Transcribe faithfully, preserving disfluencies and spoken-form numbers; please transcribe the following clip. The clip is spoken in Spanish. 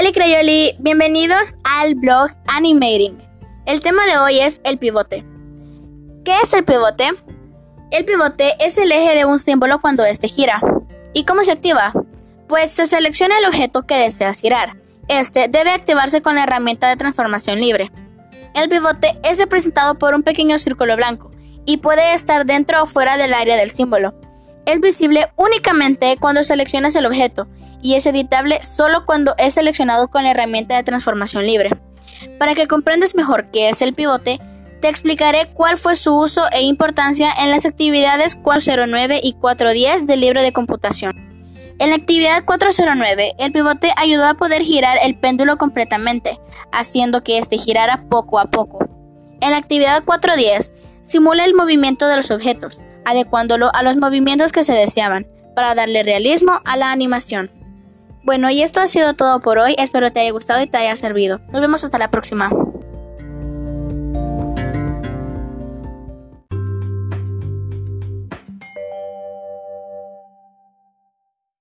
Hola Crayoli, bienvenidos al Blog Animating. El tema de hoy es el pivote. ¿Qué es el pivote? El pivote es el eje de un símbolo cuando este gira. ¿Y cómo se activa? Pues se selecciona el objeto que deseas girar. Este debe activarse con la herramienta de transformación libre. El pivote es representado por un pequeño círculo blanco y puede estar dentro o fuera del área del símbolo. Es visible únicamente cuando seleccionas el objeto y es editable solo cuando es seleccionado con la herramienta de transformación libre. Para que comprendas mejor qué es el pivote, te explicaré cuál fue su uso e importancia en las actividades cuatrocientos nueve y cuatrocientos diez del libro de computación. En la actividad cuatrocientos nueve, el pivote ayudó a poder girar el péndulo completamente, haciendo que éste girara poco a poco. En la actividad cuatrocientos diez, simula el movimiento de los objetos, adecuándolo a los movimientos que se deseaban, para darle realismo a la animación. Bueno, y esto ha sido todo por hoy, espero te haya gustado y te haya servido. Nos vemos hasta la próxima.